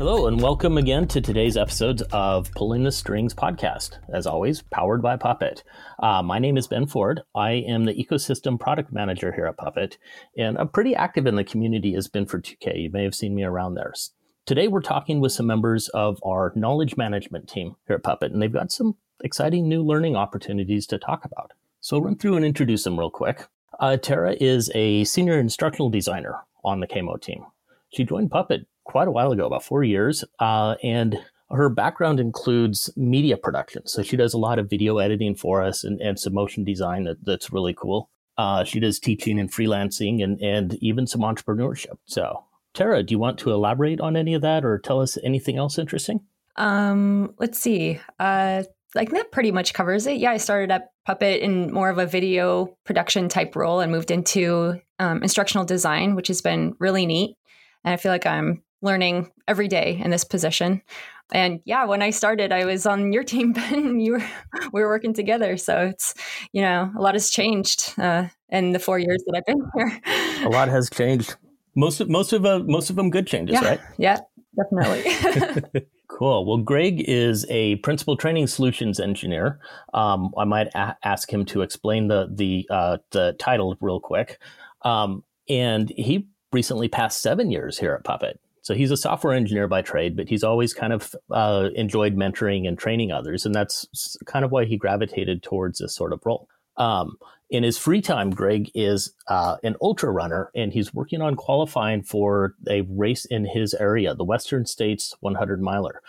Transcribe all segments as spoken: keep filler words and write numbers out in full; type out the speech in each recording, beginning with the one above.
Hello, and welcome again to today's episode of Pulling the Strings podcast, as always, powered by Puppet. Uh, my name is Ben Ford. I am the Ecosystem Product Manager here at Puppet, and I'm pretty active in the community as Benford two K. You may have seen me around there. Today, we're talking with some members of our knowledge management team here at Puppet, and they've got some exciting new learning opportunities to talk about. So I'll run through and introduce them real quick. Uh, Tara is a senior instructional designer on the K M O team. She joined Puppet quite a while ago, about four years, uh, and her background includes media production. So she does a lot of video editing for us and, and some motion design that, that's really cool. Uh, she does teaching and freelancing and, and even some entrepreneurship. So Tara, do you want to elaborate on any of that or tell us anything else interesting? Um, let's see. Uh, like that pretty much covers it. Yeah, I started at Puppet in more of a video production type role and moved into um, instructional design, which has been really neat. And I feel like I'm learning every day in this position. And yeah, when I started, I was on your team, Ben. You were, we were working together. So it's, you know, a lot has changed uh, in the four years that I've been here. A lot has changed. Most of, most of, uh, most of them good changes, yeah. Right? Yeah, definitely. Cool. Well, Greg is a principal training solutions engineer. Um, I might a- ask him to explain the, the, uh, the title real quick. Um, and he recently passed seven years here at Puppet. So he's a software engineer by trade, but he's always kind of uh, enjoyed mentoring and training others. And that's kind of why he gravitated towards this sort of role. Um, in his free time, Greg is uh, an ultra runner, and he's working on qualifying for a race in his area, the Western States one hundred miler.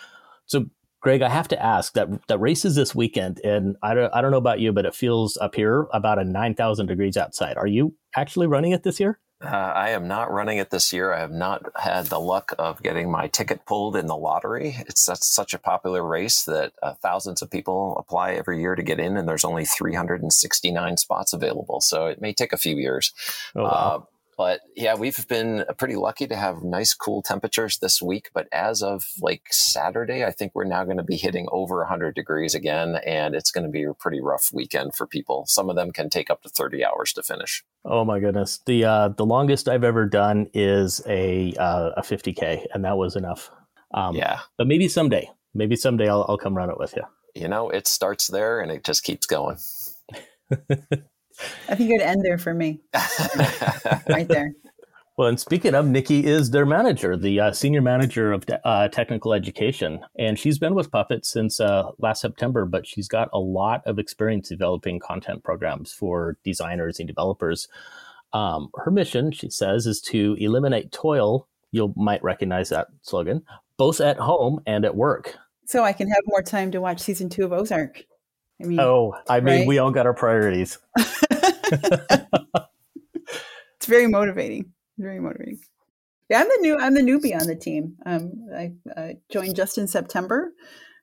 So, Greg, I have to ask, that that race is this weekend, and I don't, I don't know about you, but it feels up here about a nine thousand degrees outside. Are you actually running it this year? Uh, I am not running it this year. I have not had the luck of getting my ticket pulled in the lottery. It's such, such a popular race that uh, thousands of people apply every year to get in, and there's only three hundred sixty-nine spots available. So it may take a few years. Oh, wow. uh, But yeah, we've been pretty lucky to have nice, cool temperatures this week. But as of like Saturday, I think we're now going to be hitting over one hundred degrees again. And it's going to be a pretty rough weekend for people. Some of them can take up to thirty hours to finish. Oh, my goodness. The uh, the longest I've ever done is a uh, a fifty K. And that was enough. Um, yeah. But maybe someday, maybe someday I'll, I'll come run it with you. You know, it starts there and it just keeps going. I think it'd end there for me. Right there. Well, and speaking of, Nikki is their manager, the uh, senior manager of uh, technical education. And she's been with Puppet since uh, last September, but she's got a lot of experience developing content programs for designers and developers. Um, her mission, she says, is to eliminate toil. You might recognize that slogan, both at home and at work. So I can have more time to watch season two of Ozark. I mean, oh, I mean, right? We all got our priorities. It's very motivating. Very motivating. Yeah, I'm the new. I'm the newbie on the team. Um, I uh, joined just in September,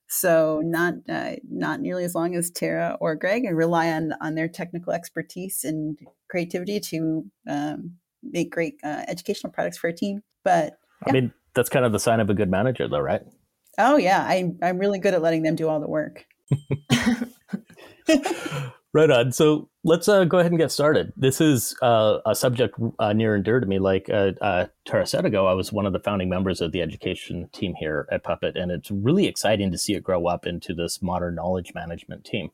so not uh, not nearly as long as Tara or Greg. I rely on on their technical expertise and creativity to um, make great uh, educational products for a team. But yeah. I mean, that's kind of the sign of a good manager, though, right? Oh yeah, I, I'm really good at letting them do all the work. Right on. So let's uh, go ahead and get started. This is uh, a subject uh, near and dear to me. Like uh, uh, Tara said ago, I was one of the founding members of the education team here at Puppet, and it's really exciting to see it grow up into this modern knowledge management team.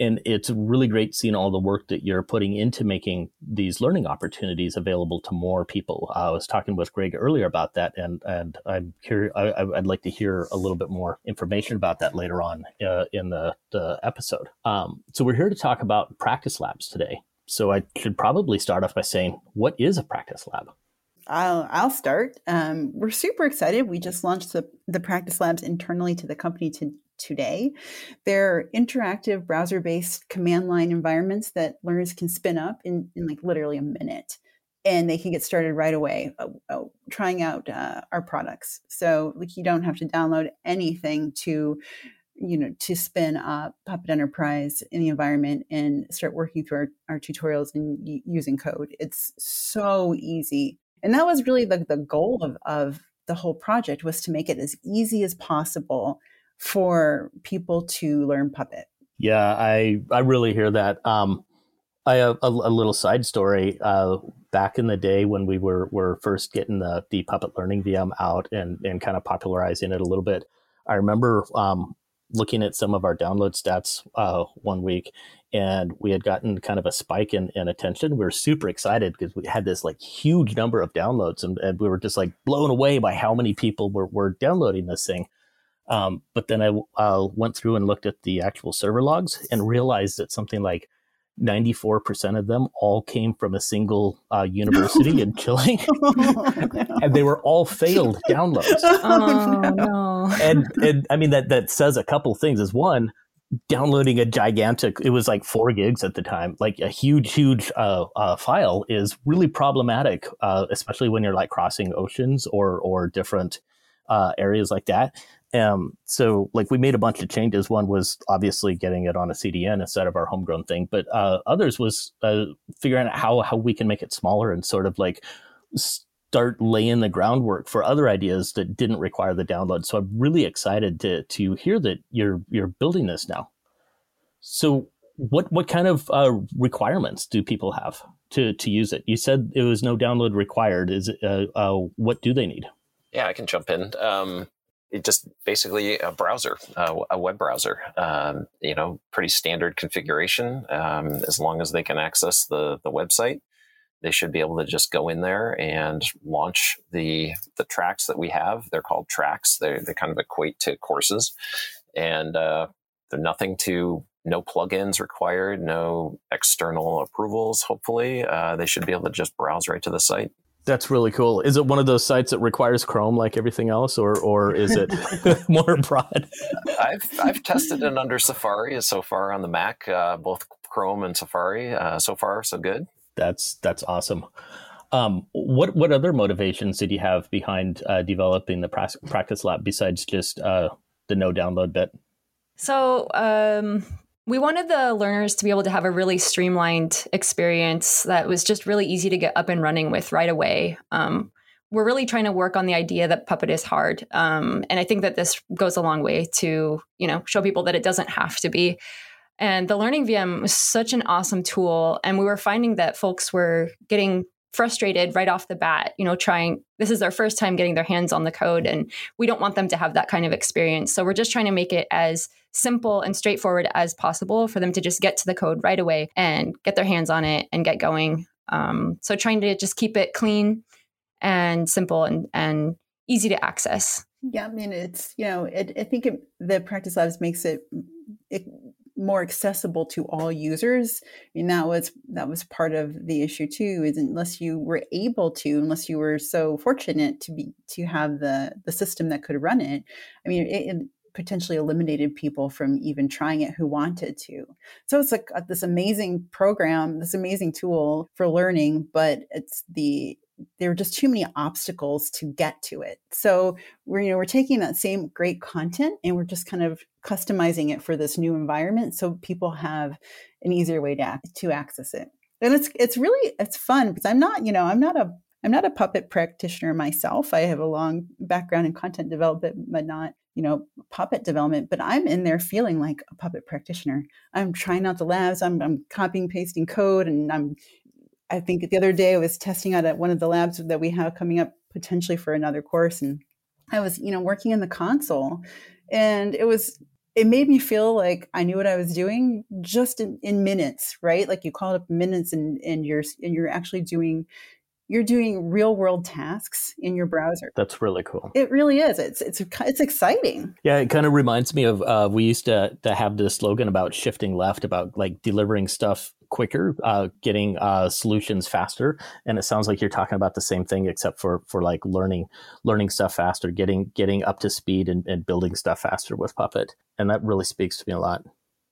And it's really great seeing all the work that you're putting into making these learning opportunities available to more people. Uh, I was talking with Greg earlier about that, and and I'm curious. I, I'd like to hear a little bit more information about that later on uh, in the, the episode. Um, so we're here to talk about practice labs today. So I should probably start off by saying, what is a practice lab? I'll I'll start. Um, we're super excited. We just launched the the practice labs internally to the company to. Today. They're interactive browser-based command line environments that learners can spin up in, in like literally a minute, and they can get started right away uh, uh, trying out uh, our products. So like you don't have to download anything to, you know, to spin up Puppet Enterprise in the environment and start working through our, our tutorials and y- using code. It's so easy. And that was really the, the goal of, of the whole project, was to make it as easy as possible for people to learn Puppet. Yeah, I, I really hear that. Um, I have a, a little side story. Uh, back in the day when we were were first getting the, the Puppet Learning V M out and, and kind of popularizing it a little bit, I remember um, looking at some of our download stats uh, one week, and we had gotten kind of a spike in, in attention. We were super excited because we had this like huge number of downloads, and, and we were just like blown away by how many people were, were downloading this thing. Um, but then I uh, went through and looked at the actual server logs and realized that something like ninety-four percent of them all came from a single uh, university in Chile, and they were all failed downloads. Oh, no. And, and I mean, that, that says a couple things. Is one, downloading a gigantic, it was like four gigs at the time, like a huge, huge uh, uh, file is really problematic, uh, especially when you're like crossing oceans or or different uh, areas like that. Um, so like we made a bunch of changes. One was obviously getting it on a C D N instead of our homegrown thing, but uh, others was uh, figuring out how, how we can make it smaller and sort of like start laying the groundwork for other ideas that didn't require the download. So I'm really excited to to hear that you're you're building this now. So what what kind of uh, requirements do people have to to use it? You said it was no download required. Is it, uh, uh, what do they need? Yeah, I can jump in. Um... It just basically a browser, uh, a web browser, um, you know, pretty standard configuration. Um, as long as they can access the the website, they should be able to just go in there and launch the the tracks that we have. They're called tracks. They they kind of equate to courses, and uh, they're nothing to no plugins required, no external approvals. Hopefully, uh, they should be able to just browse right to the site. That's really cool. Is it one of those sites that requires Chrome like everything else, or or is it more broad? I've I've tested it under Safari so far on the Mac, uh, both Chrome and Safari. Uh, so far, so good. That's that's awesome. Um, what what other motivations did you have behind uh, developing the practice lab besides just uh, the no download bit? So. Um... We wanted the learners to be able to have a really streamlined experience that was just really easy to get up and running with right away. Um, we're really trying to work on the idea that Puppet is hard. Um, and I think that this goes a long way to, you know, show people that it doesn't have to be. And the Learning V M was such an awesome tool. And we were finding that folks were getting frustrated right off the bat, you know, trying, this is their first time getting their hands on the code, and we don't want them to have that kind of experience. So we're just trying to make it as simple and straightforward as possible for them to just get to the code right away and get their hands on it and get going. Um, so trying to just keep it clean and simple and, and easy to access. Yeah. I mean, it's, you know, it, I think it, the Practice Labs makes it, it more accessible to all users. I mean, that was, that was part of the issue too, is unless you were able to, unless you were so fortunate to be, to have the, the system that could run it. I mean, it, it potentially eliminated people from even trying it who wanted to. So it's like a, this amazing program, this amazing tool for learning, but it's the, there were just too many obstacles to get to it. So we're, you know, we're taking that same great content and we're just kind of customizing it for this new environment so people have an easier way to to access it. And it's it's really it's fun because I'm not, you know, I'm not a I'm not a Puppet practitioner myself. I have a long background in content development, but not, you know, Puppet development, but I'm in there feeling like a Puppet practitioner. I'm trying out the labs. I'm I'm copying, pasting code, and I'm I think the other day I was testing out at one of the labs that we have coming up potentially for another course. And I was, you know, working in the console, and it was, it made me feel like I knew what I was doing just in, in minutes, right? Like you call it up minutes and, and you're, and you're actually doing, you're doing real world tasks in your browser. That's really cool. It really is. It's, it's, it's exciting. Yeah. It kind of reminds me of, uh, we used to, to have this slogan about shifting left, about like delivering stuff quicker, uh, getting uh, solutions faster, and it sounds like you're talking about the same thing, except for for like learning, learning stuff faster, getting getting up to speed, and, and building stuff faster with Puppet, and that really speaks to me a lot.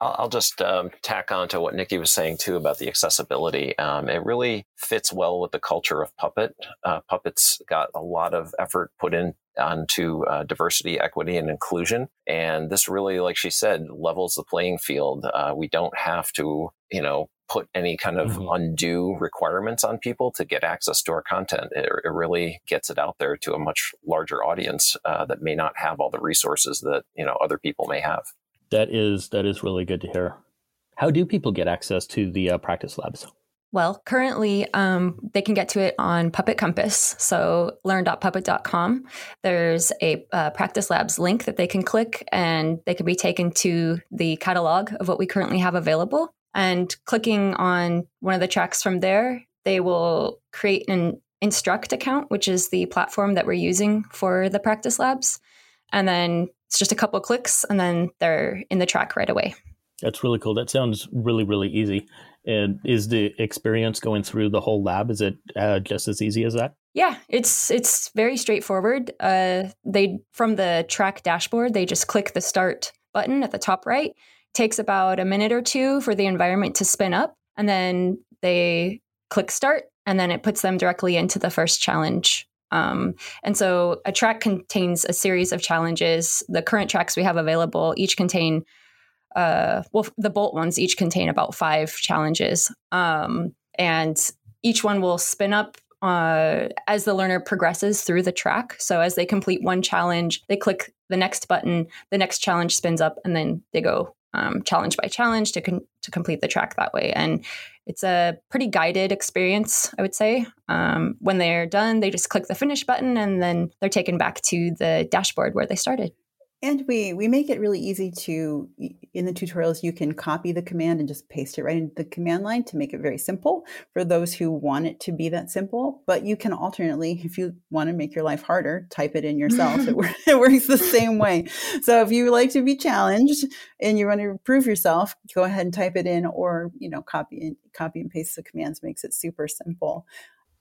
I'll, I'll just um, tack on to what Nikki was saying too about the accessibility. Um, it really fits well with the culture of Puppet. Uh, Puppet's got a lot of effort put in onto uh, diversity, equity, and inclusion, and this really, like she said, levels the playing field. Uh, we don't have to, you know, put any kind of mm-hmm. undue requirements on people to get access to our content. It, it really gets it out there to a much larger audience uh, that may not have all the resources that, you know, other people may have. That is that is really good to hear. How do people get access to the uh, practice labs? Well, currently um, they can get to it on Puppet Compass, so learn dot puppet dot com. There's a uh, Practice Labs link that they can click, and they can be taken to the catalog of what we currently have available. And clicking on one of the tracks from there, they will create an Instruct account, which is the platform that we're using for the Practice Labs. And then it's just a couple clicks, and then they're in the track right away. That's really cool. That sounds really, really easy. And is the experience going through the whole lab, is it uh, just as easy as that? Yeah, it's it's very straightforward. Uh, they from the track dashboard, they just click the start button at the top right. Takes about a minute or two for the environment to spin up, and then they click start, and then it puts them directly into the first challenge. Um, and so a track contains a series of challenges. The current tracks we have available each contain Uh, well, the Bolt ones each contain about five challenges, um, and each one will spin up uh, as the learner progresses through the track. So as they complete one challenge, they click the next button, the next challenge spins up, and then they go um, challenge by challenge to con- to complete the track that way. And it's a pretty guided experience, I would say. Um, when they're done, they just click the finish button, and then they're taken back to the dashboard where they started. And we, we make it really easy to, in the tutorials, you can copy the command and just paste it right into the command line to make it very simple for those who want it to be that simple. But you can alternately, if you want to make your life harder, type it in yourself. it, works, it works the same way. So if you like to be challenged and you want to improve yourself, go ahead and type it in, or, you know, copy and copy and paste the commands makes it super simple.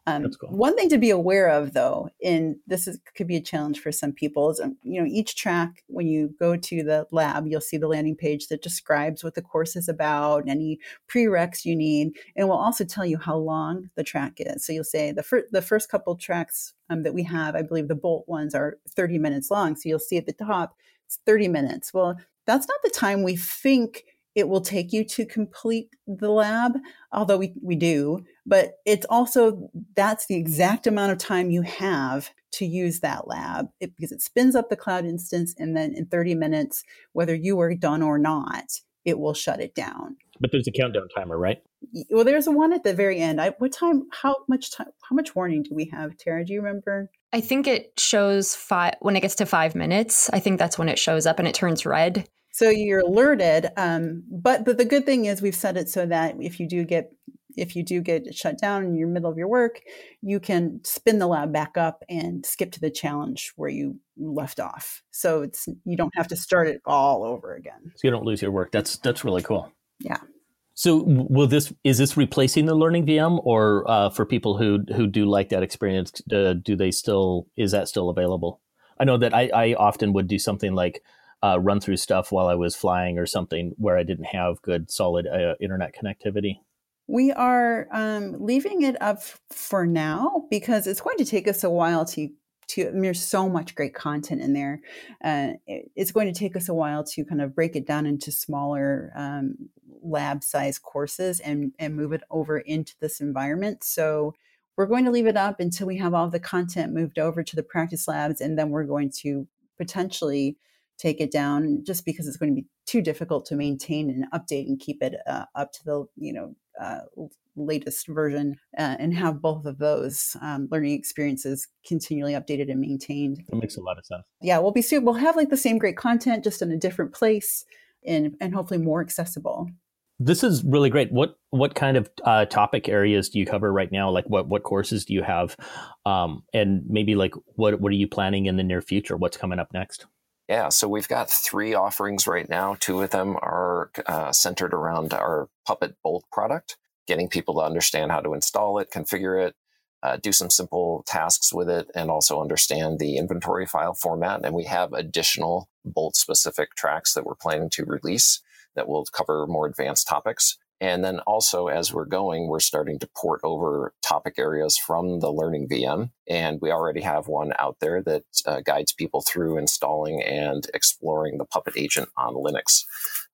Um, That's cool. One thing to be aware of, though, and this is, could be a challenge for some people, is, um, you know, each track, when you go to the lab, you'll see the landing page that describes what the course is about, any prereqs you need, and will also tell you how long the track is. So you'll say the, fir- the first couple tracks um, that we have, I believe the Bolt ones are thirty minutes long. So you'll see at the top, it's thirty minutes. Well, that's not the time we think it will take you to complete the lab, although we, we do, but it's also, that's the exact amount of time you have to use that lab, it, because it spins up the cloud instance, and then in thirty minutes, whether you are done or not, it will shut it down. But there's a countdown timer, right? Well, there's one at the very end. I, what time, how much time, how much warning do we have, Tara? Do you remember? I think it shows five, when it gets to five minutes, I think that's when it shows up and it turns red. So you're alerted, um, but but the good thing is we've set it so that if you do get if you do get shut down in your middle of your work, you can spin the lab back up and skip to the challenge where you left off. So it's you don't have to start it all over again. So you don't lose your work. That's that's really cool. Yeah. So will this is this replacing the Learning V M, or uh, for people who who do like that experience, uh, do they still is that still available? I know that I, I often would do something like. Uh, run through stuff while I was flying or something where I didn't have good solid uh, internet connectivity. We are um, leaving it up for now because it's going to take us a while to, to and there's so much great content in there. Uh, it, it's going to take us a while to kind of break it down into smaller um, lab size courses and, and move it over into this environment. So we're going to leave it up until we have all the content moved over to the practice labs, and then we're going to potentially take it down just because it's going to be too difficult to maintain and update and keep it uh, up to the you know uh, latest version uh, and have both of those um, learning experiences continually updated and maintained. That makes a lot of sense. Yeah, we'll be soon. We'll have like the same great content just in a different place and and hopefully more accessible. This is really great. What what kind of uh, topic areas do you cover right now? Like what what courses do you have, um, and maybe like what what are you planning in the near future? What's coming up next? Yeah, so we've got three offerings right now. Two of them are uh, centered around our Puppet Bolt product, getting people to understand how to install it, configure it, uh, do some simple tasks with it, and also understand the inventory file format. And we have additional Bolt-specific tracks that we're planning to release that will cover more advanced topics. And then also, as we're going, we're starting to port over topic areas from the Learning V M. And we already have one out there that uh, guides people through installing and exploring the Puppet agent on Linux.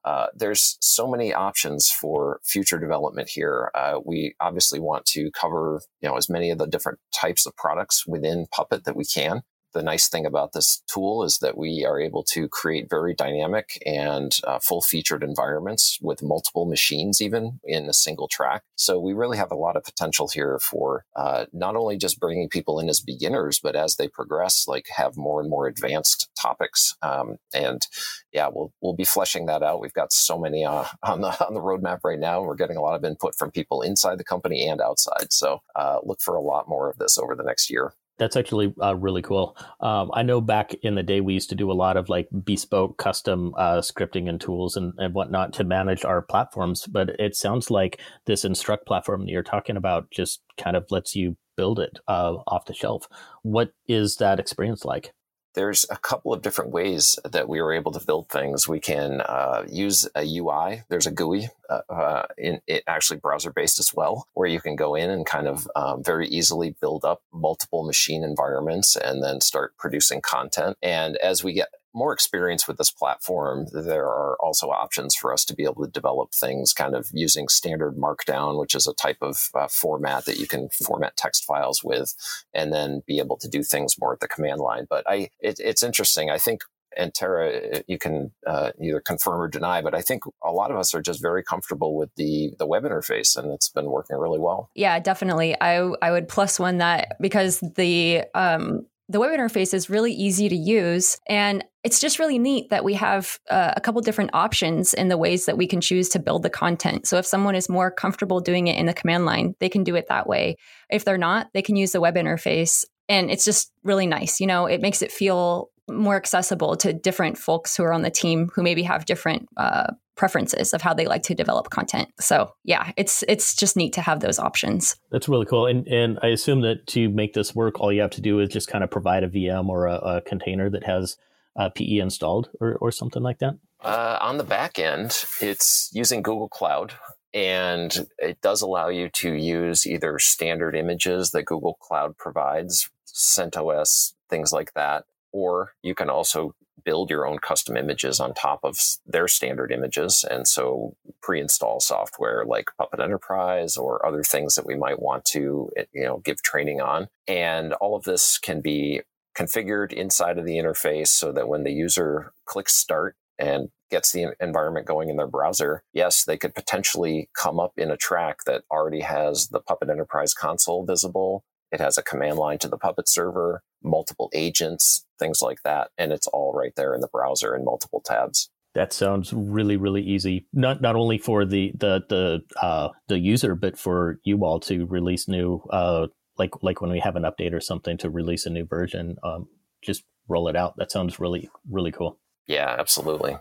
Uh, there's so many options for future development here. Uh, we obviously want to cover, you know, as many of the different types of products within Puppet that we can. the nice thing about this tool is that we are able to create very dynamic and uh, full-featured environments with multiple machines, even in a single track. So we really have a lot of potential here for uh, not only just bringing people in as beginners, but as they progress, like have more and more advanced topics. Um, and yeah, we'll we'll be fleshing that out. We've got so many uh, on the on the roadmap right now. We're getting a lot of input from people inside the company and outside. So uh, look for a lot more of this over the next year. That's actually uh, really cool. Um, I know back in the day, we used to do a lot of like bespoke custom uh, scripting and tools and, and whatnot to manage our platforms. But it sounds like this Instruct platform that you're talking about just kind of lets you build it uh, off the shelf. What is that experience like? There's a couple of different ways that we were able to build things. We can uh, use a U I. There's a G U I, uh, uh, in, it actually browser-based as well, where you can go in and kind of um, very easily build up multiple machine environments and then start producing content. And as we get more experience with this platform, there are also options for us to be able to develop things kind of using standard Markdown, which is a type of uh, format that you can format text files with, and then be able to do things more at the command line. But I, it, it's interesting. I think, and Tara, you can uh, either confirm or deny, but I think a lot of us are just very comfortable with the the web interface, and it's been working really well. Yeah, definitely. I I would plus one that because the um, the web interface is really easy to use, and it's just really neat that we have uh, a couple different options in the ways that we can choose to build the content. So if someone is more comfortable doing it in the command line, they can do it that way. If they're not, they can use the web interface. And it's just really nice. You know, it makes it feel more accessible to different folks who are on the team who maybe have different uh, preferences of how they like to develop content. So yeah, it's it's just neat to have those options. That's really cool. And and I assume that to make this work, all you have to do is just kind of provide a V M or a, a container that has Uh, P E installed or, or something like that? Uh, on the back end, it's using Google Cloud, and it does allow you to use either standard images that Google Cloud provides, CentOS, things like that, or you can also build your own custom images on top of their standard images. And so pre-install software like Puppet Enterprise or other things that we might want to, you know, give training on. And all of this can be configured inside of the interface so that when the user clicks start and gets the environment going in their browser, yes, they could potentially come up in a track that already has the Puppet Enterprise console visible. It has a command line to the Puppet server, multiple agents, things like that. And it's all right there in the browser in multiple tabs. That sounds really, really easy. Not not only for the the the uh, the user, but for you all to release new uh like like when we have an update or something to release a new version, um, just roll it out. That sounds really, really cool. Yeah, absolutely.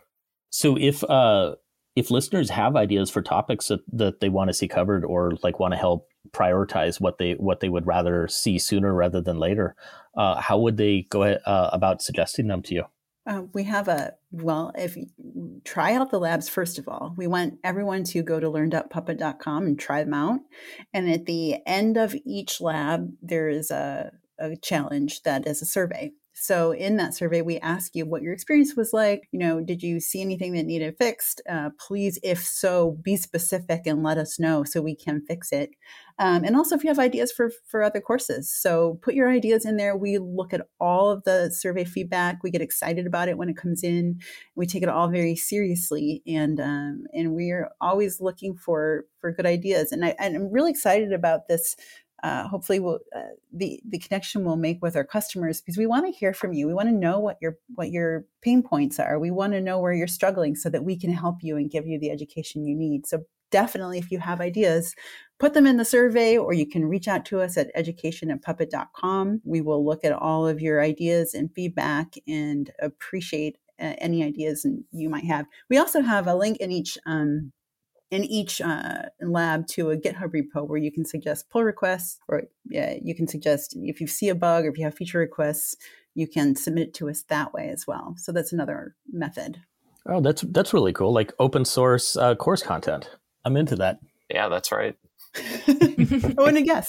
So if uh, if listeners have ideas for topics that, that they want to see covered or like want to help prioritize what they what they would rather see sooner rather than later, uh, how would they go ahead, uh, about suggesting them to you? Uh, we have a, well, if you try out the labs, first of all, we want everyone to go to learn dot puppet dot com and try them out. And at the end of each lab, there is a, a challenge that is a survey. So in that survey, we ask you what your experience was like. You know, did you see anything that needed fixed? Uh, please, if so, be specific and let us know so we can fix it. Um, and also if you have ideas for, for other courses. So put your ideas in there. We look at all of the survey feedback. We get excited about it when it comes in. We take it all very seriously. And um, and we're always looking for, for good ideas. And, I, and I'm really excited about this. Uh, hopefully we'll, uh, the, the connection we'll make with our customers, because we want to hear from you. We want to know what your what your pain points are. We want to know where you're struggling so that we can help you and give you the education you need. So definitely, if you have ideas, put them in the survey, or you can reach out to us at education at puppet dot com. We will look at all of your ideas and feedback and appreciate uh, any ideas you might have. We also have a link in each um in each uh, lab to a GitHub repo where you can suggest pull requests, or yeah, you can suggest if you see a bug or if you have feature requests, you can submit it to us that way as well. So that's another method. Oh, that's that's really cool. Like open source uh, course content. I'm into that. Yeah, that's right. I want to guess.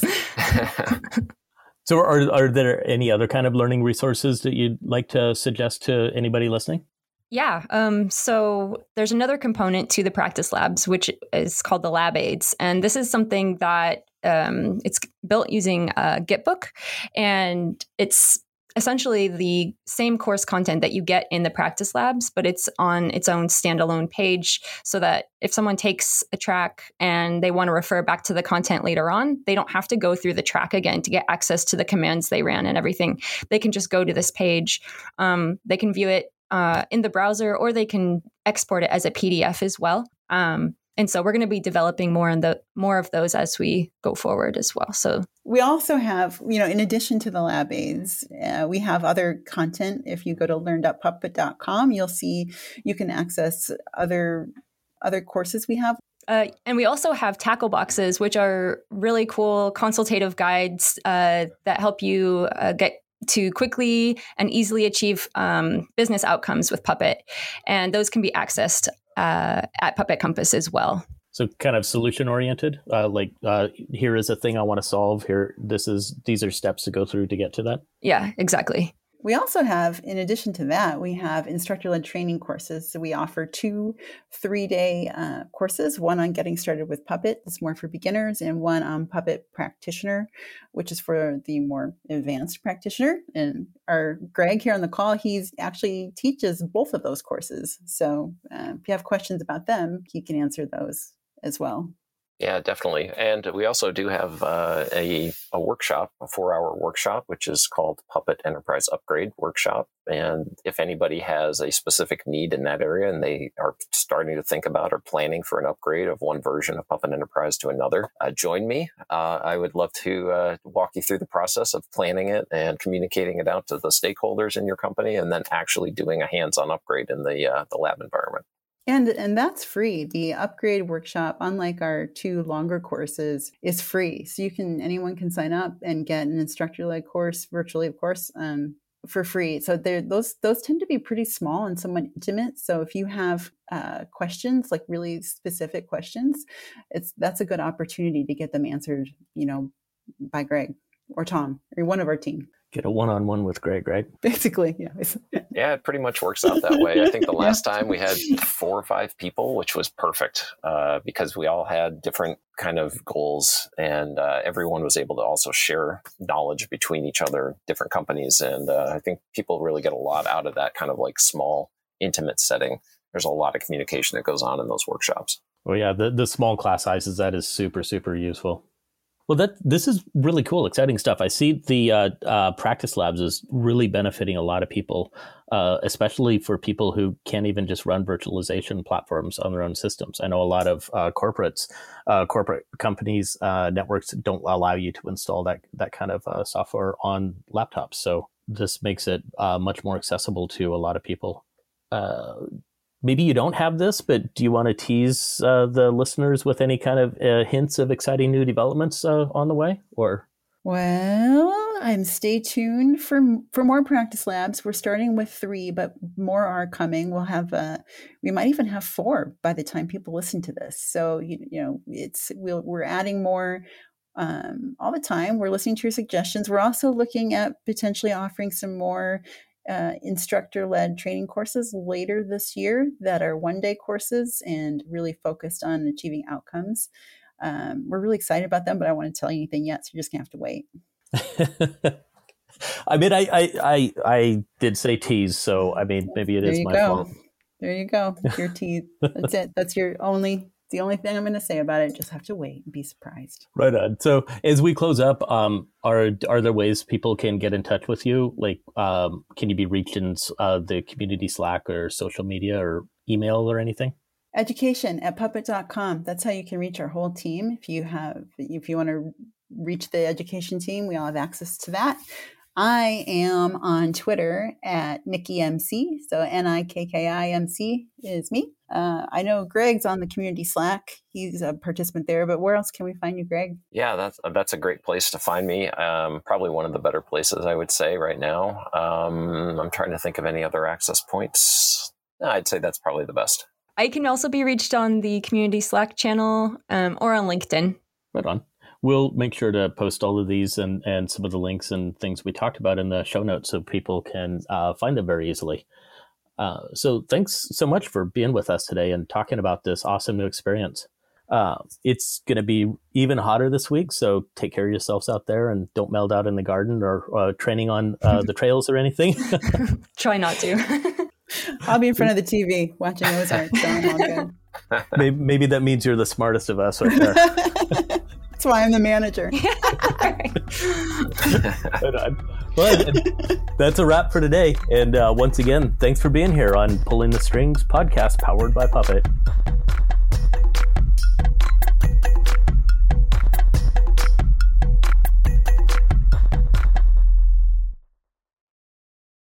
So are are there any other kind of learning resources that you'd like to suggest to anybody listening? Yeah. Um, so there's another component to the practice labs, which is called the lab aids. And this is something that um, it's built using uh, Gitbook. And it's essentially the same course content that you get in the practice labs, but it's on its own standalone page so that if someone takes a track and they want to refer back to the content later on, they don't have to go through the track again to get access to the commands they ran and everything. They can just go to this page. Um, they can view it uh, in the browser, or they can export it as a P D F as well. Um, And so we're going to be developing more and the more of those as we go forward as well. So we also have, you know, in addition to the lab aids, uh, we have other content. If you go to learn dot puppet dot com, you'll see you can access other other courses we have. Uh, and we also have tackle boxes, which are really cool consultative guides uh, that help you uh, get to quickly and easily achieve um, business outcomes with Puppet. And those can be accessed Uh, at Puppet Compass as well. So kind of solution oriented, uh, like uh, here is a thing I want to solve. Here, this is these are steps to go through to get to that. Yeah, exactly. We also have, in addition to that, we have instructor-led training courses. So we offer two three-day uh, courses, one on getting started with Puppet, that's more for beginners, and one on Puppet Practitioner, which is for the more advanced practitioner. And our Greg here on the call, he actually teaches both of those courses. So uh, if you have questions about them, he can answer those as well. Yeah, definitely. And we also do have uh, a, a workshop, a four-hour workshop, which is called Puppet Enterprise Upgrade Workshop. And if anybody has a specific need in that area and they are starting to think about or planning for an upgrade of one version of Puppet Enterprise to another, uh, join me. Uh, I would love to uh, walk you through the process of planning it and communicating it out to the stakeholders in your company and then actually doing a hands-on upgrade in the uh, the lab environment. And and that's free. The upgrade workshop, unlike our two longer courses, is free. So you can anyone can sign up and get an instructor-led course virtually, of course, um, for free. So those those tend to be pretty small and somewhat intimate. So if you have uh, questions, like really specific questions, it's that's a good opportunity to get them answered, you know, by Greg or Tom or one of our team. Get a one-on-one with Greg, right? Basically, yeah. Yeah, it pretty much works out that way. I think the last yeah. time we had four or five people, which was perfect uh, because we all had different kind of goals and uh, everyone was able to also share knowledge between each other, different companies. And uh, I think people really get a lot out of that kind of like small, intimate setting. There's a lot of communication that goes on in those workshops. Well, yeah, the, the small class sizes, that is super, super useful. Well, that this is really cool, exciting stuff. I see the uh, uh, practice labs is really benefiting a lot of people, uh, especially for people who can't even just run virtualization platforms on their own systems. I know a lot of uh, corporates, uh, corporate companies, uh, networks don't allow you to install that that kind of uh, software on laptops. So this makes it uh, much more accessible to a lot of people. Uh, Maybe you don't have this, but do you want to tease uh, the listeners with any kind of uh, hints of exciting new developments uh, on the way? Or well, I'm stay tuned for for more practice labs. We're starting with three, but more are coming. We'll have uh, we might even have four by the time people listen to this. So you, you know, it's we'll, we're adding more. Um, all the time. We're listening to your suggestions. We're also looking at potentially offering some more Uh, instructor-led training courses later this year that are one-day courses and really focused on achieving outcomes. Um, we're really excited about them, but I don't want to tell you anything yet, so you're just going to have to wait. I mean, I, I I I did say tease, so I mean, maybe it there is my go. fault. There you go. Your tease. That's it. That's your only... The only thing I'm going to say about it, just have to wait and be surprised. Right on. So as we close up, um, are are there ways people can get in touch with you? Like, um, can you be reached in uh, the community Slack or social media or email or anything? Education at puppet dot com. That's how you can reach our whole team. If you have, if you want to reach the education team, we all have access to that. I am on Twitter at NikkiMC, so N I K K I M C is me. Uh, I know Greg's on the community Slack. He's a participant there, but where else can we find you, Greg? Yeah, that's that's a great place to find me. Um, probably one of the better places, I would say, right now. Um, I'm trying to think of any other access points. No, I'd say that's probably the best. I can also be reached on the community Slack channel um, or on LinkedIn. Right on. We'll make sure to post all of these and, and some of the links and things we talked about in the show notes so people can uh, find them very easily. Uh, so thanks so much for being with us today and talking about this awesome new experience. Uh, it's going to be even hotter this week, so take care of yourselves out there and don't melt out in the garden or uh, training on uh, the trails or anything. Try not to. I'll be in front of the T V watching Ozark. So I'm all good. Maybe, maybe that means you're the smartest of us right there. That's why I'm the manager. Well, that's a wrap for today. And uh, once again, thanks for being here on Pulling the Strings podcast powered by Puppet.